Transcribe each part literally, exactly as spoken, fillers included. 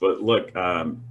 But look, um,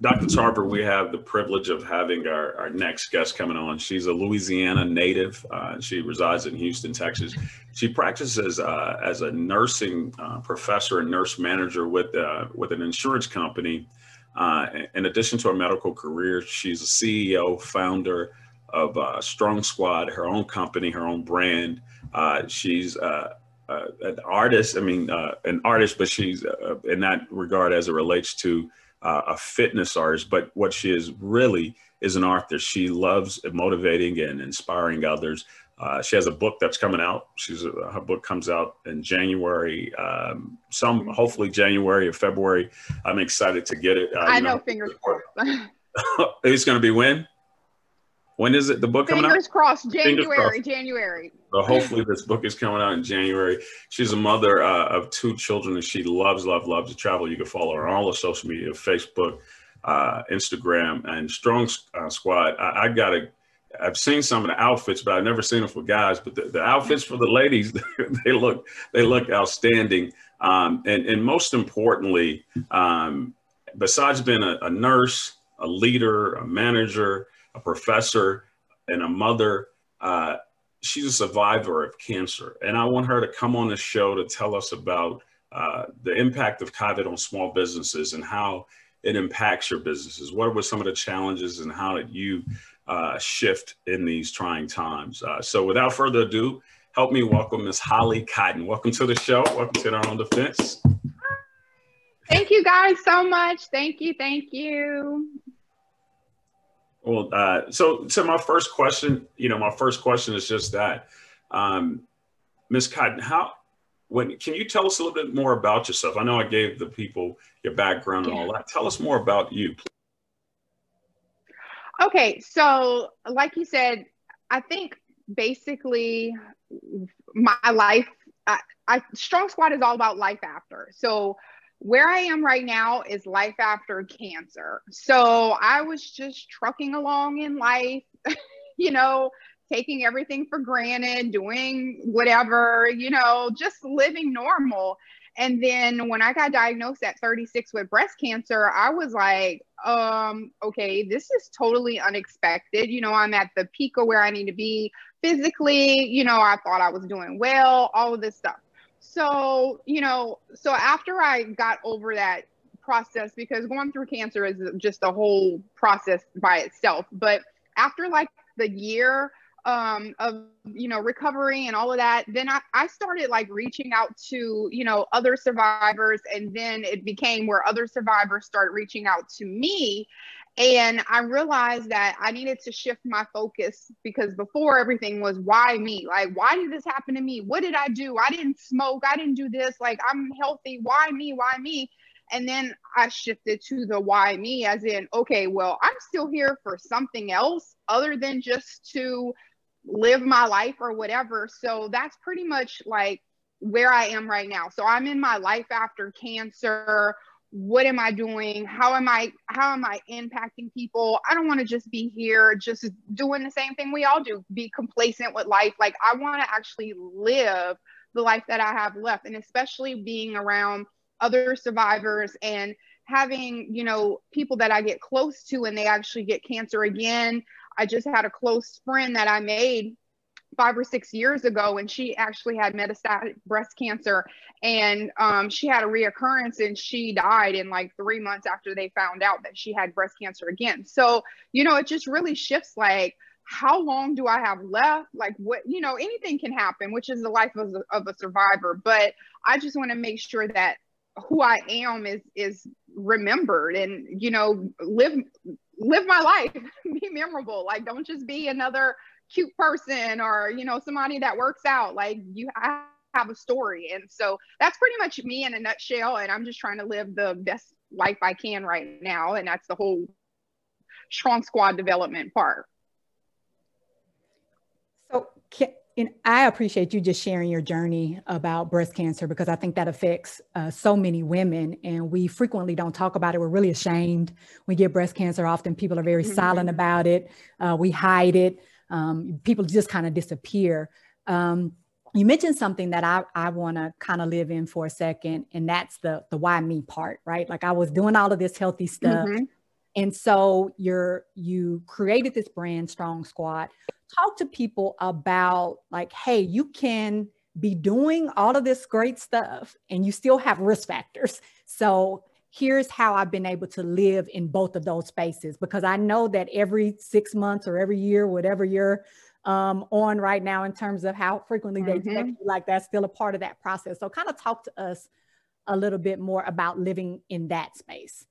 Doctor Tarver, we have the privilege of having our, our next guest coming on. She's a Louisiana native. Uh, she resides in Houston, Texas. She practices uh, as a nursing uh, professor and nurse manager with, uh, with an insurance company. Uh, in addition to her medical career, she's a C E O, founder of uh, Strong Squad, her own company, her own brand. Uh, she's uh, uh, an artist, I mean, uh, an artist, but she's uh, in that regard as it relates to uh, a fitness artist. But what she is really is an author. She loves motivating and inspiring others. Uh, she has a book that's coming out. She's, uh, her book comes out in January, um, some hopefully January or February. I'm excited to get it. Uh, I know, know, fingers crossed. It's going to be when? When is it? The book fingers coming out? Fingers crossed, January, fingers crossed. January. So hopefully this book is coming out in January. She's a mother uh, of two children, and she loves, loves, loves to travel. You can follow her on all the social media, Facebook, uh, Instagram, and Strong uh, Squad. I, I got to I've seen some of the outfits, but I've never seen them for guys. But the, the outfits for the ladies, they look they look outstanding. Um, and, and most importantly, um, besides being a, a nurse, a leader, a manager, a professor, and a mother, uh, she's a survivor of cancer. And I want her to come on the show to tell us about uh, the impact of COVID on small businesses and how it impacts your businesses. What were some of the challenges, and how did you Uh, shift in these trying times? Uh, so without further ado, help me welcome Miss Holly Cotton. Welcome to the show. Welcome to Down on the Fence. Thank you guys so much. Thank you. Thank you. Well, uh, so, so my first question, you know, my first question is just that, um, Miss Cotton, how, when, can you tell us a little bit more about yourself? I know I gave the people your background and all that. Tell us more about you, please. Okay, so like you said, I think basically my life, I, I, Strong Squad is all about life after. So where I am right now is life after cancer. So I was just trucking along in life, you know, taking everything for granted, doing whatever, you know, just living normal. And then when I got diagnosed at thirty-six with breast cancer, I was like, um, okay, this is totally unexpected. You know, I'm at the peak of where I need to be physically. You know, I thought I was doing well, all of this stuff. So, you know, so after I got over that process, because going through cancer is just a whole process by itself. But after like the year Um, of, you know, recovery and all of that, then I, I started like reaching out to, you know, other survivors. And then it became where other survivors started reaching out to me. And I realized that I needed to shift my focus, because before everything was, why me? Like, why did this happen to me? What did I do? I didn't smoke. I didn't do this. Like, I'm healthy. Why me? Why me? And then I shifted to the why me, as in, okay, well, I'm still here for something else other than just to live my life or whatever. So that's pretty much like where I am right now. So I'm in my life after cancer. What am I doing? How am I, how am I impacting people? I don't want to just be here, just doing the same thing we all do, be complacent with life. Like, I want to actually live the life that I have left. And especially being around other survivors and having, you know, people that I get close to and they actually get cancer again. I just had a close friend that I made five or six years ago, and she actually had metastatic breast cancer, and um, she had a reoccurrence, and she died in like three months after they found out that she had breast cancer again. So, you know, it just really shifts like, how long do I have left? Like, what, you know, anything can happen, which is the life of a, of a survivor. But I just want to make sure that who I am is, is remembered, and, you know, live, live my life, be memorable. Like, don't just be another cute person or, you know, somebody that works out. Like, you I have a story. And so that's pretty much me in a nutshell. And I'm just trying to live the best life I can right now. And that's the whole Strong Squad development part. So can, and I appreciate you just sharing your journey about breast cancer, because I think that affects uh, so many women, and we frequently don't talk about it. We're really ashamed. We get breast cancer. Often people are very mm-hmm. silent about it. Uh, we hide it. Um, people just kind of disappear. Um, you mentioned something that I, I want to kind of live in for a second, and that's the the why me part, right? Like I was doing all of this healthy stuff. Mm-hmm. And so you're, you created this brand, Strong Squad. Talk to people about like, hey, you can be doing all of this great stuff and you still have risk factors. So here's how I've been able to live in both of those spaces, because I know that every six months or every year, whatever you're um, on right now in terms of how frequently they mm-hmm. check you, like that's still a part of that process. So kind of talk to us a little bit more about living in that space.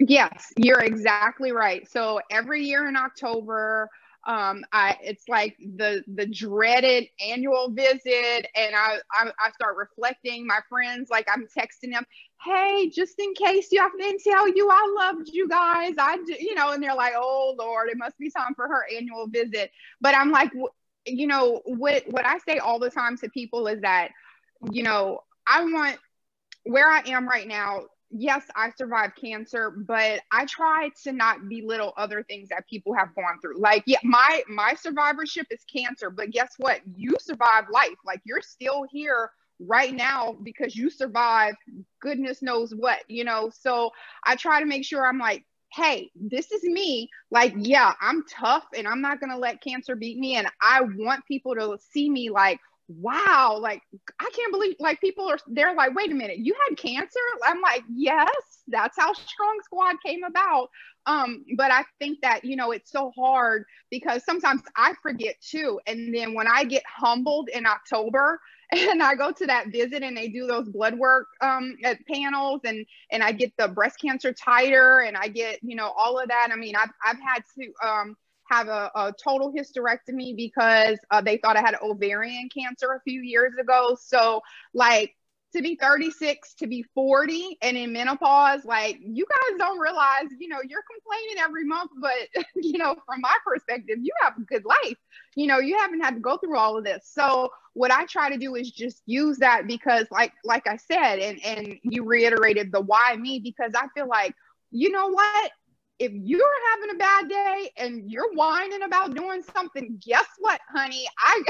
Yes, you're exactly right. So every year in October, um, I, it's like the, the dreaded annual visit. And I, I, I start reflecting my friends, like I'm texting them, hey, just in case you, I didn't tell you, I loved you guys. I, you know, and they're like, oh Lord, it must be time for her annual visit. But I'm like, you know, what, what I say all the time to people is that, you know, I want where I am right now. Yes, I survived cancer, but I try to not belittle other things that people have gone through. Like, yeah, my my survivorship is cancer, but guess what? You survived life. Like, you're still here right now because you survived goodness knows what, you know? So I try to make sure I'm like, hey, this is me. Like, yeah, I'm tough and I'm not going to let cancer beat me. And I want people to see me like, wow, like I can't believe, like people are, they're like, wait a minute, you had cancer? I'm like, yes, that's how Strong Squad came about. Um, but I think that, you know, it's so hard because sometimes I forget too. And then when I get humbled in October and I go to that visit and they do those blood work um, at panels and, and I get the breast cancer titer and I get, you know, all of that. I mean, I've, I've had to, um, have a, a total hysterectomy because uh, they thought I had ovarian cancer a few years ago. So like to be thirty-six, to be forty and in menopause, like you guys don't realize, you know, you're complaining every month, but you know, from my perspective, you have a good life. You know, you haven't had to go through all of this. So what I try to do is just use that because like, like I said, and, and you reiterated the why me, because I feel like, you know what? If you're having a bad day and you're whining about doing something, guess what, honey? I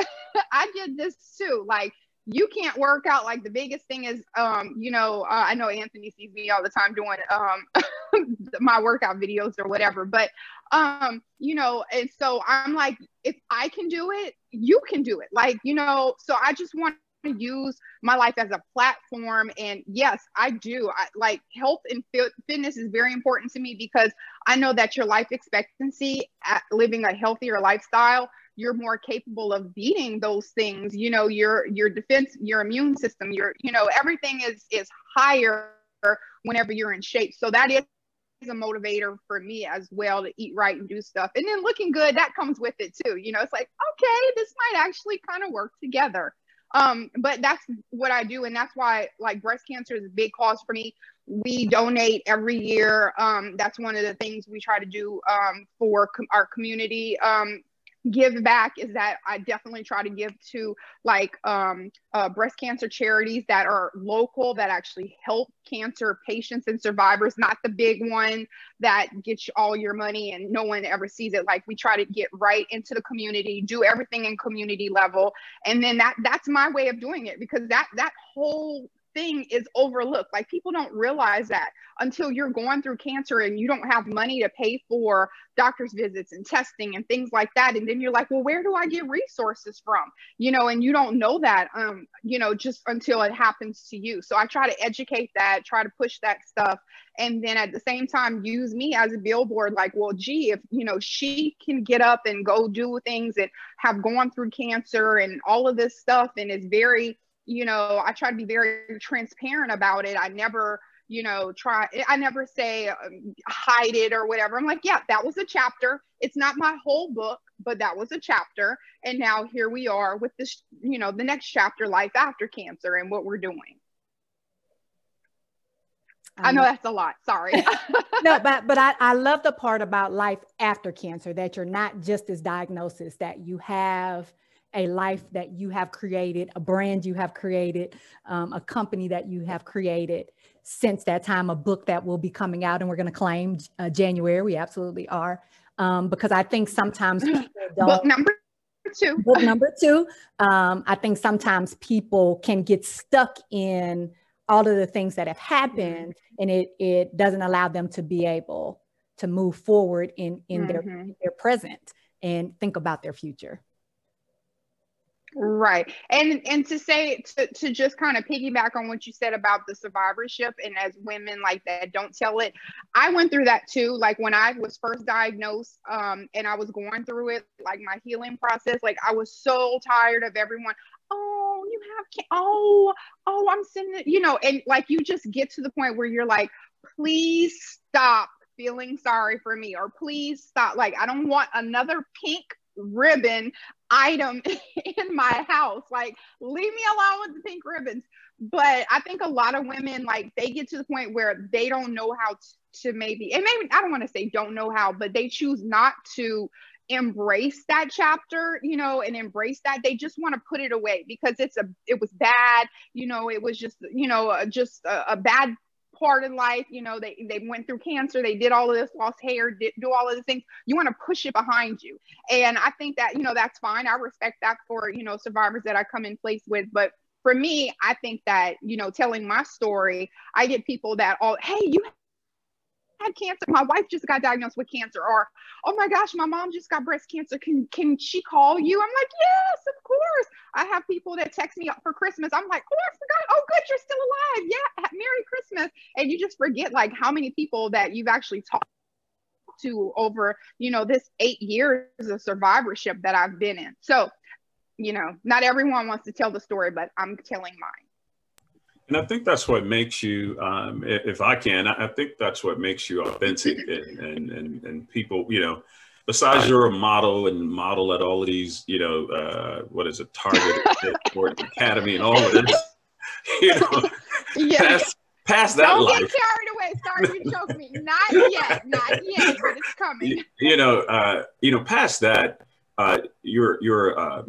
I did this too. Like, you can't work out. Like, the biggest thing is, um, you know, uh, I know Anthony sees me all the time doing um, my workout videos or whatever. But, um, you know, and so I'm like, if I can do it, you can do it. Like, you know, so I just want to use my life as a platform. And yes, I do. I, like health and fi- fitness is very important to me because I know that your life expectancy at living a healthier lifestyle, you're more capable of beating those things. You know, your, your defense, your immune system, your, you know, everything is, is higher whenever you're in shape. So that is a motivator for me as well, to eat right and do stuff. And then looking good, that comes with it too. You know, it's like, okay, this might actually kind of work together. Um, but that's what I do. And that's why like breast cancer is a big cause for me. We donate every year. Um, that's one of the things we try to do, um, for com- our community, um, give back is that I definitely try to give to like, um, uh, breast cancer charities that are local that actually help cancer patients and survivors, not the big one that gets you all your money and no one ever sees it. Like, we try to get right into the community, do everything in community level. And then that, that's my way of doing it, because that, that whole thing is overlooked. Like, people don't realize that until you're going through cancer and you don't have money to pay for doctor's visits and testing and things like that. And then you're like, well, where do I get resources from? You know, and you don't know that, um, you know, just until it happens to you. So I try to educate that, try to push that stuff. And then at the same time, use me as a billboard, like, well, gee, if, you know, she can get up and go do things and have gone through cancer and all of this stuff. And it's very, you know, I try to be very transparent about it. I never, you know, try, I never say um, hide it or whatever. I'm like, yeah, that was a chapter. It's not my whole book, but that was a chapter. And now here we are with this, you know, the next chapter, life after cancer and what we're doing. Um, I know that's a lot. Sorry. No, but, but I, I love the part about life after cancer, that you're not just this diagnosis, that you have a life that you have created, a brand you have created, um, a company that you have created since that time, a book that will be coming out and we're going to claim uh, January. We absolutely are. Um, because I think sometimes people don't. Book number two. Book number two. Um, I think sometimes people can get stuck in all of the things that have happened, and it, it doesn't allow them to be able to move forward in, in mm-hmm. their, their present and think about their future. Right. And and to say, to, to just kind of piggyback on what you said about the survivorship, and as women like that, don't tell it. I went through that too. Like when I was first diagnosed um, and I was going through it, like my healing process, like I was so tired of everyone. Oh, you have, can- oh, oh, I'm sending it, you know, and like you just get to the point where you're like, please stop feeling sorry for me, or please stop. Like, I don't want another pink ribbon item in my house. Like, leave me alone with the pink ribbons. But I think a lot of women, like, they get to the point where they don't know how to maybe, and maybe, I don't want to say don't know how, but they choose not to embrace that chapter, you know, and embrace that. They just want to put it away because it's a, it was bad, you know, it was just, you know, just a, a bad part in life, you know, they, they went through cancer, they did all of this, lost hair, did do all of the things. You want to push it behind you. And I think that, you know, that's fine. I respect that for, you know, survivors that I come in place with. But for me, I think that, you know, telling my story, I get people that all, hey, you had cancer. My wife just got diagnosed with cancer. Or, oh my gosh, my mom just got breast cancer. Can, can she call you? I'm like, yes, of course. I have people that text me for Christmas. I'm like, oh, I forgot. Oh, good, you're still alive. Yeah, Merry Christmas. And you just forget like how many people that you've actually talked to over, you know, this eight years of survivorship that I've been in. So, you know, not everyone wants to tell the story, but I'm telling mine. And I think that's what makes you, um, if I can, I think that's what makes you authentic and, and, and, and people, you know, besides you're a model and model at all of these, you know, uh, what is it, Target or Academy and all of this, you know, yeah. pass, pass that Don't life. Don't get carried away. Sorry, you choked me. Not yet, not yet, but it's coming. You, you know, uh, you know, past that, uh, you're, you're, uh,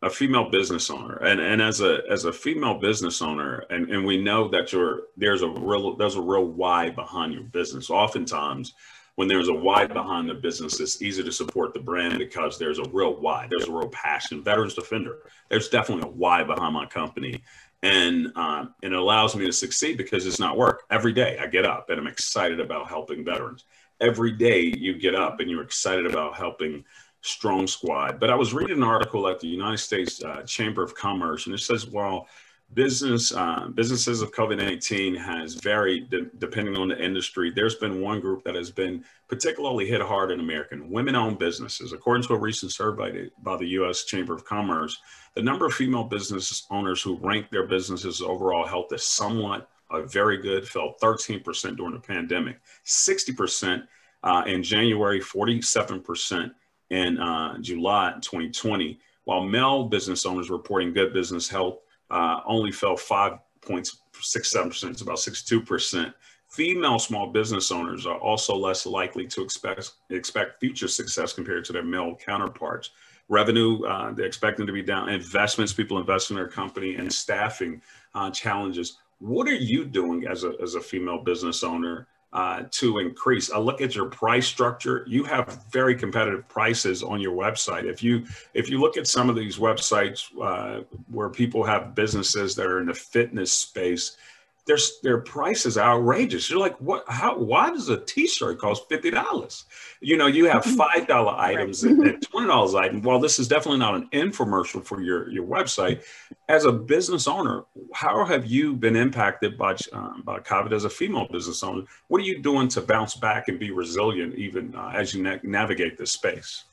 a female business owner, and and as a as a female business owner, and and we know that you're there's a real there's a real why behind your business. Oftentimes, when there's a why behind the business, it's easy to support the brand because there's a real why, there's a real passion. Veterans Defender, there's definitely a why behind my company, and um, it allows me to succeed because it's not work. Every day, I get up and I'm excited about helping veterans. Every day, you get up and you're excited about helping Strong Squad. But I was reading an article at the United States uh, Chamber of Commerce, and it says, well, business uh, businesses of COVID nineteen has varied de- depending on the industry. There's been one group that has been particularly hit hard in America, women-owned businesses. According to a recent survey by the U S Chamber of Commerce, the number of female business owners who ranked their businesses' overall health as somewhat or very good fell thirteen percent during the pandemic, sixty percent uh, in January, forty-seven percent in uh, July twenty twenty, while male business owners reporting good business health uh, only fell five point six seven percent, it's about sixty-two percent. Female small business owners are also less likely to expect, expect future success compared to their male counterparts. Revenue, uh, they're expecting to be down. Investments, people invest in their company, and staffing uh, challenges. What are you doing as a, as a female business owner Uh, to increase? I look at your price structure. You have very competitive prices on your website. If you if you look at some of these websites uh, where people have businesses that are in the fitness space, their their price is outrageous. You're like, what? How? Why does a T-shirt cost fifty dollars? You know, you have five dollar items and, and twenty dollars item. While this is definitely not an infomercial for your your website, as a business owner, how have you been impacted by um, by COVID as a female business owner? What are you doing to bounce back and be resilient even uh, as you na- navigate this space?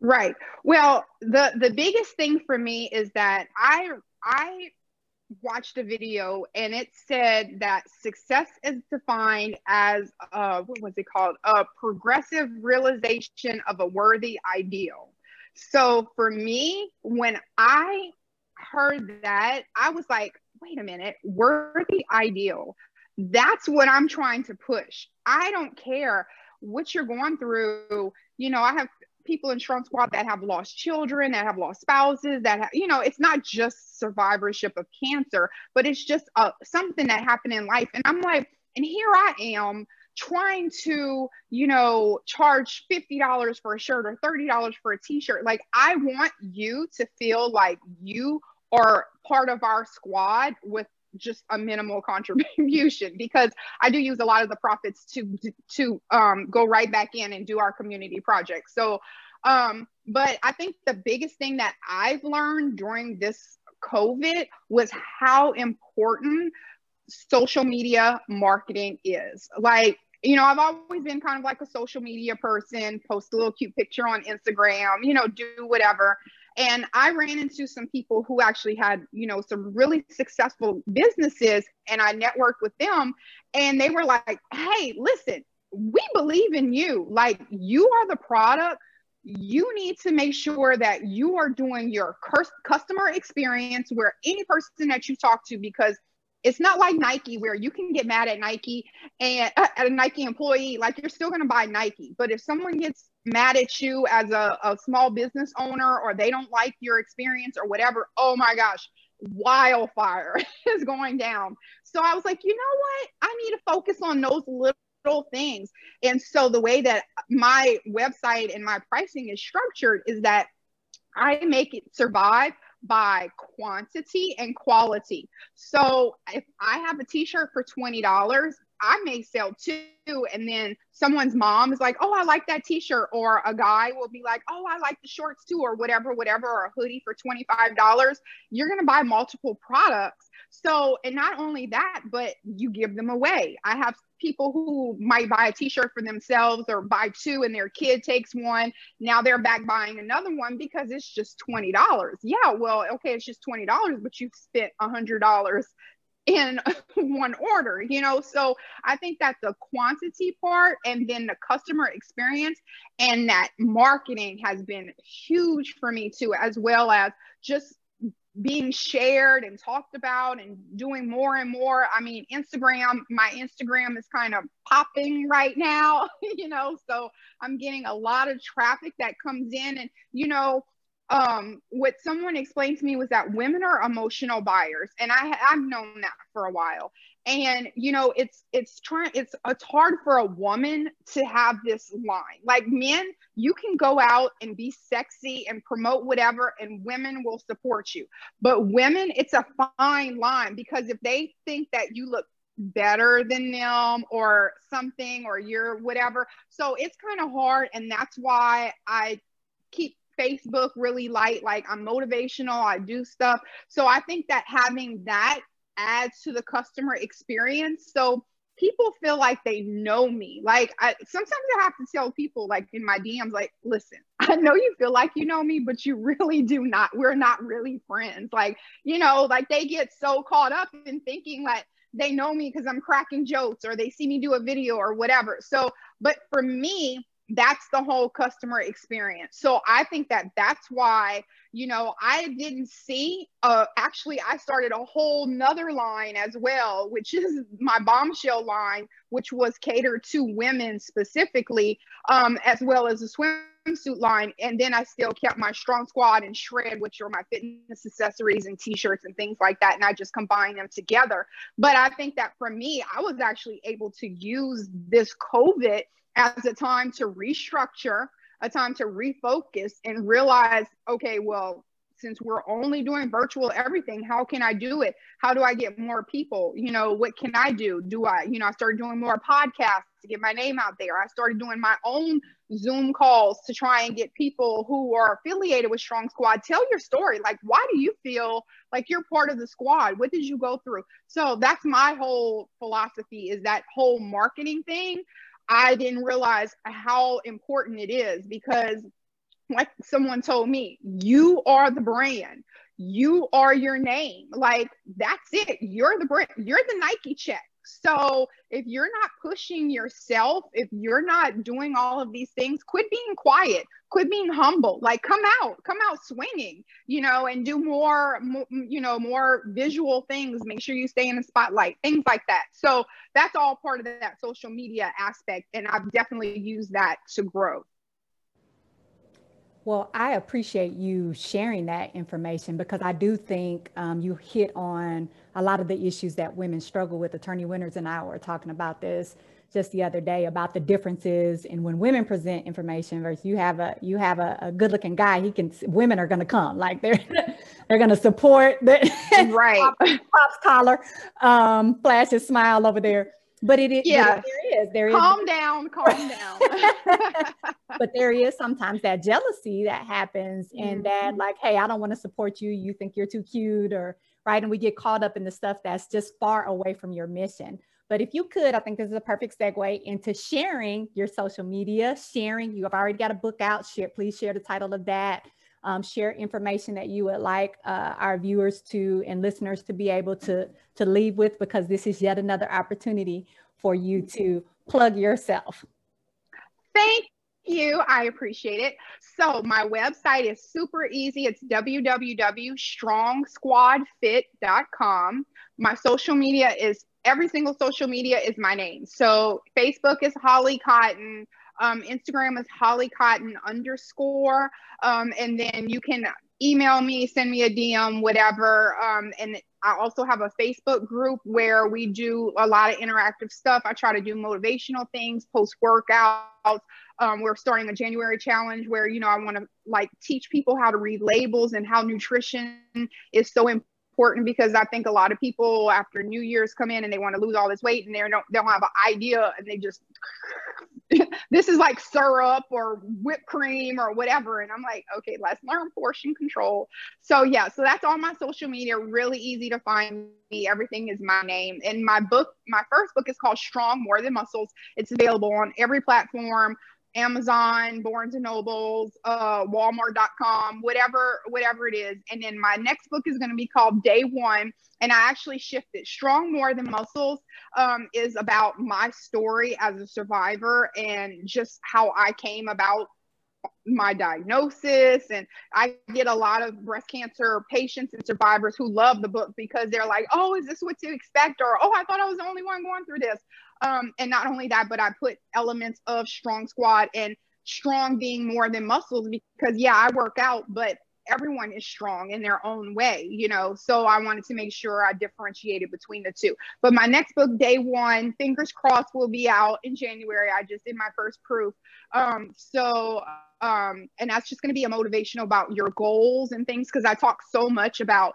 Right. Well, the the biggest thing for me is that I I. watched a video, and it said that success is defined as uh what was it called a progressive realization of a worthy ideal. So for me, when I heard that, I was like, wait a minute, worthy ideal, that's what I'm trying to push. I don't care what you're going through. You know, I have people in Strong Squad that have lost children, that have lost spouses, that have, you know, it's not just survivorship of cancer, but it's just uh, something that happened in life. And I'm like, and here I am trying to, you know, charge fifty dollars for a shirt or thirty dollars for a t-shirt. Like, I want you to feel like you are part of our squad with just a minimal contribution, because I do use a lot of the profits to, to um, go right back in and do our community projects. So, um, but I think the biggest thing that I've learned during this COVID was how important social media marketing is. Like, you know, I've always been kind of like a social media person, post a little cute picture on Instagram, you know, do whatever. And I ran into some people who actually had, you know, some really successful businesses, and I networked with them, and they were like, hey, listen, we believe in you. Like, you are the product. You need to make sure that you are doing your customer experience where any person that you talk to, because it's not like Nike where you can get mad at Nike and uh, at a Nike employee, like you're still going to buy Nike. But if someone gets mad at you as a, a small business owner, or they don't like your experience or whatever, oh my gosh, wildfire is going down. So I was like, you know what? I need to focus on those little things. And so the way that my website and my pricing is structured is that I make it survive by quantity and quality. So if I have a t-shirt for twenty dollars, I may sell two, and then someone's mom is like, oh, I like that t-shirt, or a guy will be like, oh, I like the shorts too, or whatever, whatever, or a hoodie for twenty-five dollars. You're going to buy multiple products. So, and not only that, but you give them away. I have people who might buy a t-shirt for themselves or buy two, and their kid takes one. Now they're back buying another one because it's just twenty dollars. Yeah, well, okay, it's just twenty dollars, but you've spent one hundred dollars in one order, you know? So I think that the quantity part and then the customer experience and that marketing has been huge for me too, as well as just being shared and talked about and doing more and more. I mean, Instagram, my Instagram is kind of popping right now, you know, so I'm getting a lot of traffic that comes in. And, you know, um, what someone explained to me was that women are emotional buyers. And I, I've known that for a while. And, you know, it's, it's trying, it's, it's hard for a woman to have this line. Like, men, you can go out and be sexy and promote whatever, and women will support you. But women, it's a fine line, because if they think that you look better than them or something, or you're whatever, so it's kind of hard. And that's why I keep Facebook really light. Like, I'm motivational, I do stuff. So I think that having that adds to the customer experience, so people feel like they know me. Like, I sometimes I have to tell people, like, in my D Ms, like, listen, I know you feel like you know me, but you really do not. We're not really friends. Like, you know, like, they get so caught up in thinking like they know me because I'm cracking jokes, or they see me do a video or whatever. So, but for me, that's the whole customer experience. So I think that that's why, you know, I didn't see, uh, actually, I started a whole nother line as well, which is my bombshell line, which was catered to women specifically, um, as well as a swimsuit line. And then I still kept my strong squad and shred, which are my fitness accessories and t-shirts and things like that. And I just combined them together. But I think that for me, I was actually able to use this COVID as a time to restructure, a time to refocus and realize, okay, well, since we're only doing virtual everything, how can I do it? How do I get more people? You know, what can I do? Do I, you know, I started doing more podcasts to get my name out there. I started doing my own Zoom calls to try and get people who are affiliated with Strong Squad. Tell your story. Like, why do you feel like you're part of the squad? What did you go through? So that's my whole philosophy, is that whole marketing thing. I didn't realize how important it is, because like someone told me, you are the brand, you are your name. Like, that's it. You're the brand, you're the Nike check. So if you're not pushing yourself, if you're not doing all of these things, quit being quiet, quit being humble. Like, come out, come out swinging, you know, and do more, more, you know, more visual things. Make sure you stay in the spotlight, things like that. So that's all part of that social media aspect. And I've definitely used that to grow. Well, I appreciate you sharing that information, because I do think um, you hit on a lot of the issues that women struggle with. Attorney Winters and I were talking about this just the other day about the differences in when women present information versus you have a you have a, a good looking guy. He can women are going to come like they're they're going to support the right pop's collar, um, flash his smile over there. But it is yeah. there is there calm is calm down, calm down. But there is sometimes that jealousy that happens, mm-hmm. and that like, hey, I don't want to support you. You think you're too cute, or right, and we get caught up in the stuff that's just far away from your mission. But if you could, I think this is a perfect segue into sharing your social media, sharing, you have already got a book out, share, please share the title of that, um, share information that you would like uh, our viewers to and listeners to be able to, to leave with, because this is yet another opportunity for you to plug yourself. Thank you. I appreciate it. So my website is super easy. It's w w w dot strong squad fit dot com. My social media is Every single social media is my name. So Facebook is Holly Cotton. Um, Instagram is Holly Cotton underscore. Um, and then you can email me, send me a D M, whatever. Um, and I also have a Facebook group where we do a lot of interactive stuff. I try to do motivational things, post workouts. Um, we're starting a January challenge where, you know, I want to like teach people how to read labels and how nutrition is so important. Important because I think a lot of people after New Year's come in and they want to lose all this weight and they don't, they don't have an idea, and they just, this is like syrup or whipped cream or whatever. And I'm like, okay, let's learn portion control. So yeah, so that's all my social media, really easy to find me. Everything is my name. And my book, my first book is called Strong More Than Muscles. It's available on every platform. Amazon, Barnes and Nobles, uh, Walmart dot com, whatever, whatever it is. And then my next book is going to be called Day One. And I actually shifted. Strong More Than Muscles um, is about my story as a survivor and just how I came about my diagnosis. And I get a lot of breast cancer patients and survivors who love the book because they're like, oh, is this what to expect? Or, oh, I thought I was the only one going through this. Um, and not only that, but I put elements of Strong Squad and strong being more than muscles, because yeah, I work out, but everyone is strong in their own way, you know? So I wanted to make sure I differentiated between the two. But my next book, Day One, fingers crossed, will be out in January. I just did my first proof. Um, so, um, and that's just going to be a motivational about your goals and things. Cause I talk so much about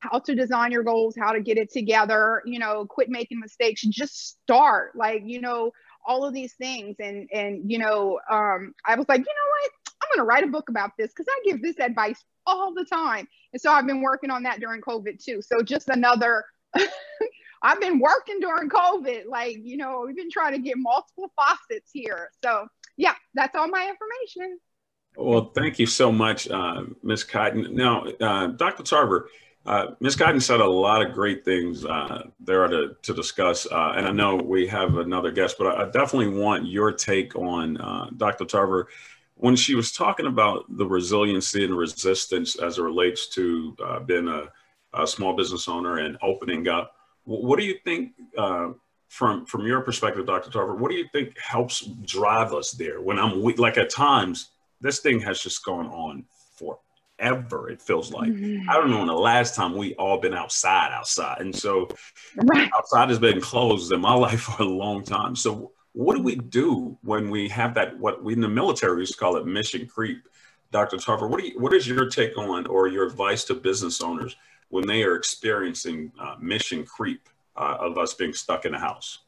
how to design your goals, how to get it together, you know, quit making mistakes, just start, like, you know, all of these things. And, and, you know, um, I was like, you know what, I'm going to write a book about this because I give this advice all the time. And so I've been working on that during COVID too. So just another, I've been working during COVID, like, you know, we've been trying to get multiple facets here. So yeah, that's all my information. Well, thank you so much, uh, Miz Cotton. Now, uh, Doctor Tarver, Uh, Miz Cotton said a lot of great things uh, there to, to discuss, uh, and I know we have another guest, but I, I definitely want your take on uh, Doctor Tarver when she was talking about the resiliency and resistance as it relates to uh, being a, a small business owner and opening up. What do you think, uh, from from your perspective, Doctor Tarver? What do you think helps drive us there? When I'm weak, like at times, this thing has just gone on for. Ever it feels like mm-hmm. I don't know when the last time we all been outside outside and so right. outside has been closed in my life for a long time. So what do we do when we have that, what we in the military used to call it mission creep? Doctor Tarver, what do you, what is your take on or your advice to business owners when they are experiencing uh, mission creep uh, of us being stuck in a house?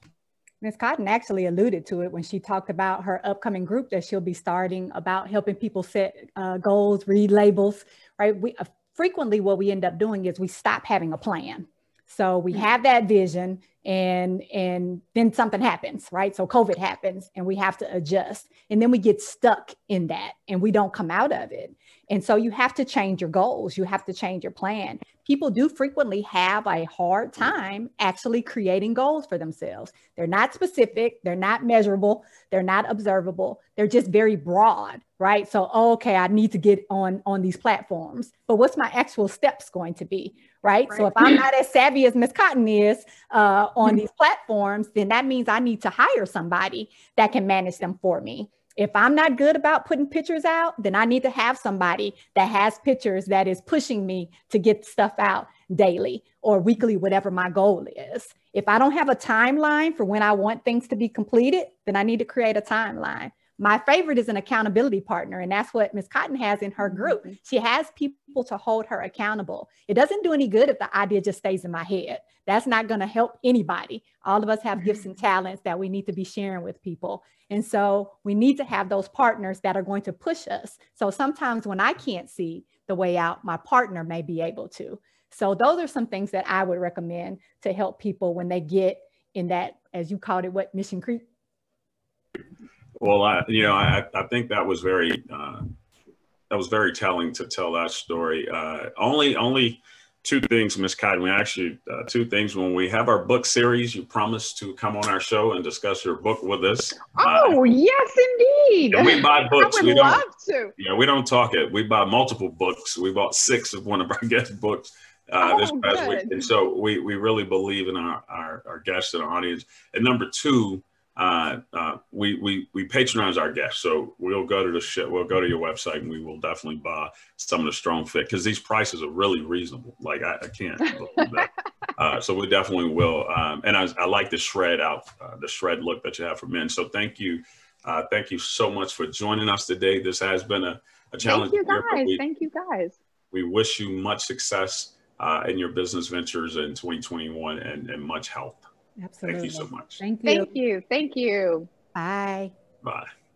Miz Cotton actually alluded to it when she talked about her upcoming group that she'll be starting about helping people set uh, goals, read labels, right? We uh, frequently what we end up doing is we stop having a plan. So we have that vision and, and then something happens, right? So COVID happens and we have to adjust, and then we get stuck in that and we don't come out of it. And so you have to change your goals. You have to change your plan. People do frequently have a hard time actually creating goals for themselves. They're not specific. They're not measurable. They're not observable. They're just very broad, right? So, oh, okay, I need to get on, on these platforms, but what's my actual steps going to be, right? right. So if I'm not as savvy as Miz Cotton is uh, on these platforms, then that means I need to hire somebody that can manage them for me. If I'm not good about putting pictures out, then I need to have somebody that has pictures that is pushing me to get stuff out daily or weekly, whatever my goal is. If I don't have a timeline for when I want things to be completed, then I need to create a timeline. My favorite is an accountability partner, and that's what Miz Cotton has in her group. She has people to hold her accountable. It doesn't do any good if the idea just stays in my head. That's not going to help anybody. All of us have gifts and talents that we need to be sharing with people. And so we need to have those partners that are going to push us. So sometimes when I can't see the way out, my partner may be able to. So those are some things that I would recommend to help people when they get in that, as you called it, what, mission creep? Well, I, you know, I, I think that was very, uh, that was very telling to tell that story. Uh, only, only two things, Miz Cotton. We actually, uh, two things. When we have our book series, you promised to come on our show and discuss your book with us. Oh, uh, yes, indeed. And we buy books. I would we don't, love to. Yeah, we don't talk it. We buy multiple books. We bought six of one of our guest books uh, oh, this past good. week. And so we, we really believe in our, our, our guests and our audience. And number two, Uh, uh, we, we, we patronize our guests. So we'll go to the show, we'll go to your website, and we will definitely buy some of the Strong Fit because these prices are really reasonable. Like I, I can't believe that. Uh, so we definitely will. Um, and I, I like the shred out, uh, the shred look that you have for men. So thank you. Uh, thank you so much for joining us today. This has been a, a challenge. Thank you guys. We, thank you guys. We wish you much success uh, in your business ventures in twenty twenty-one and, and much health. Absolutely. Thank you so much. Thank you. Thank you. Thank you. Bye. Bye.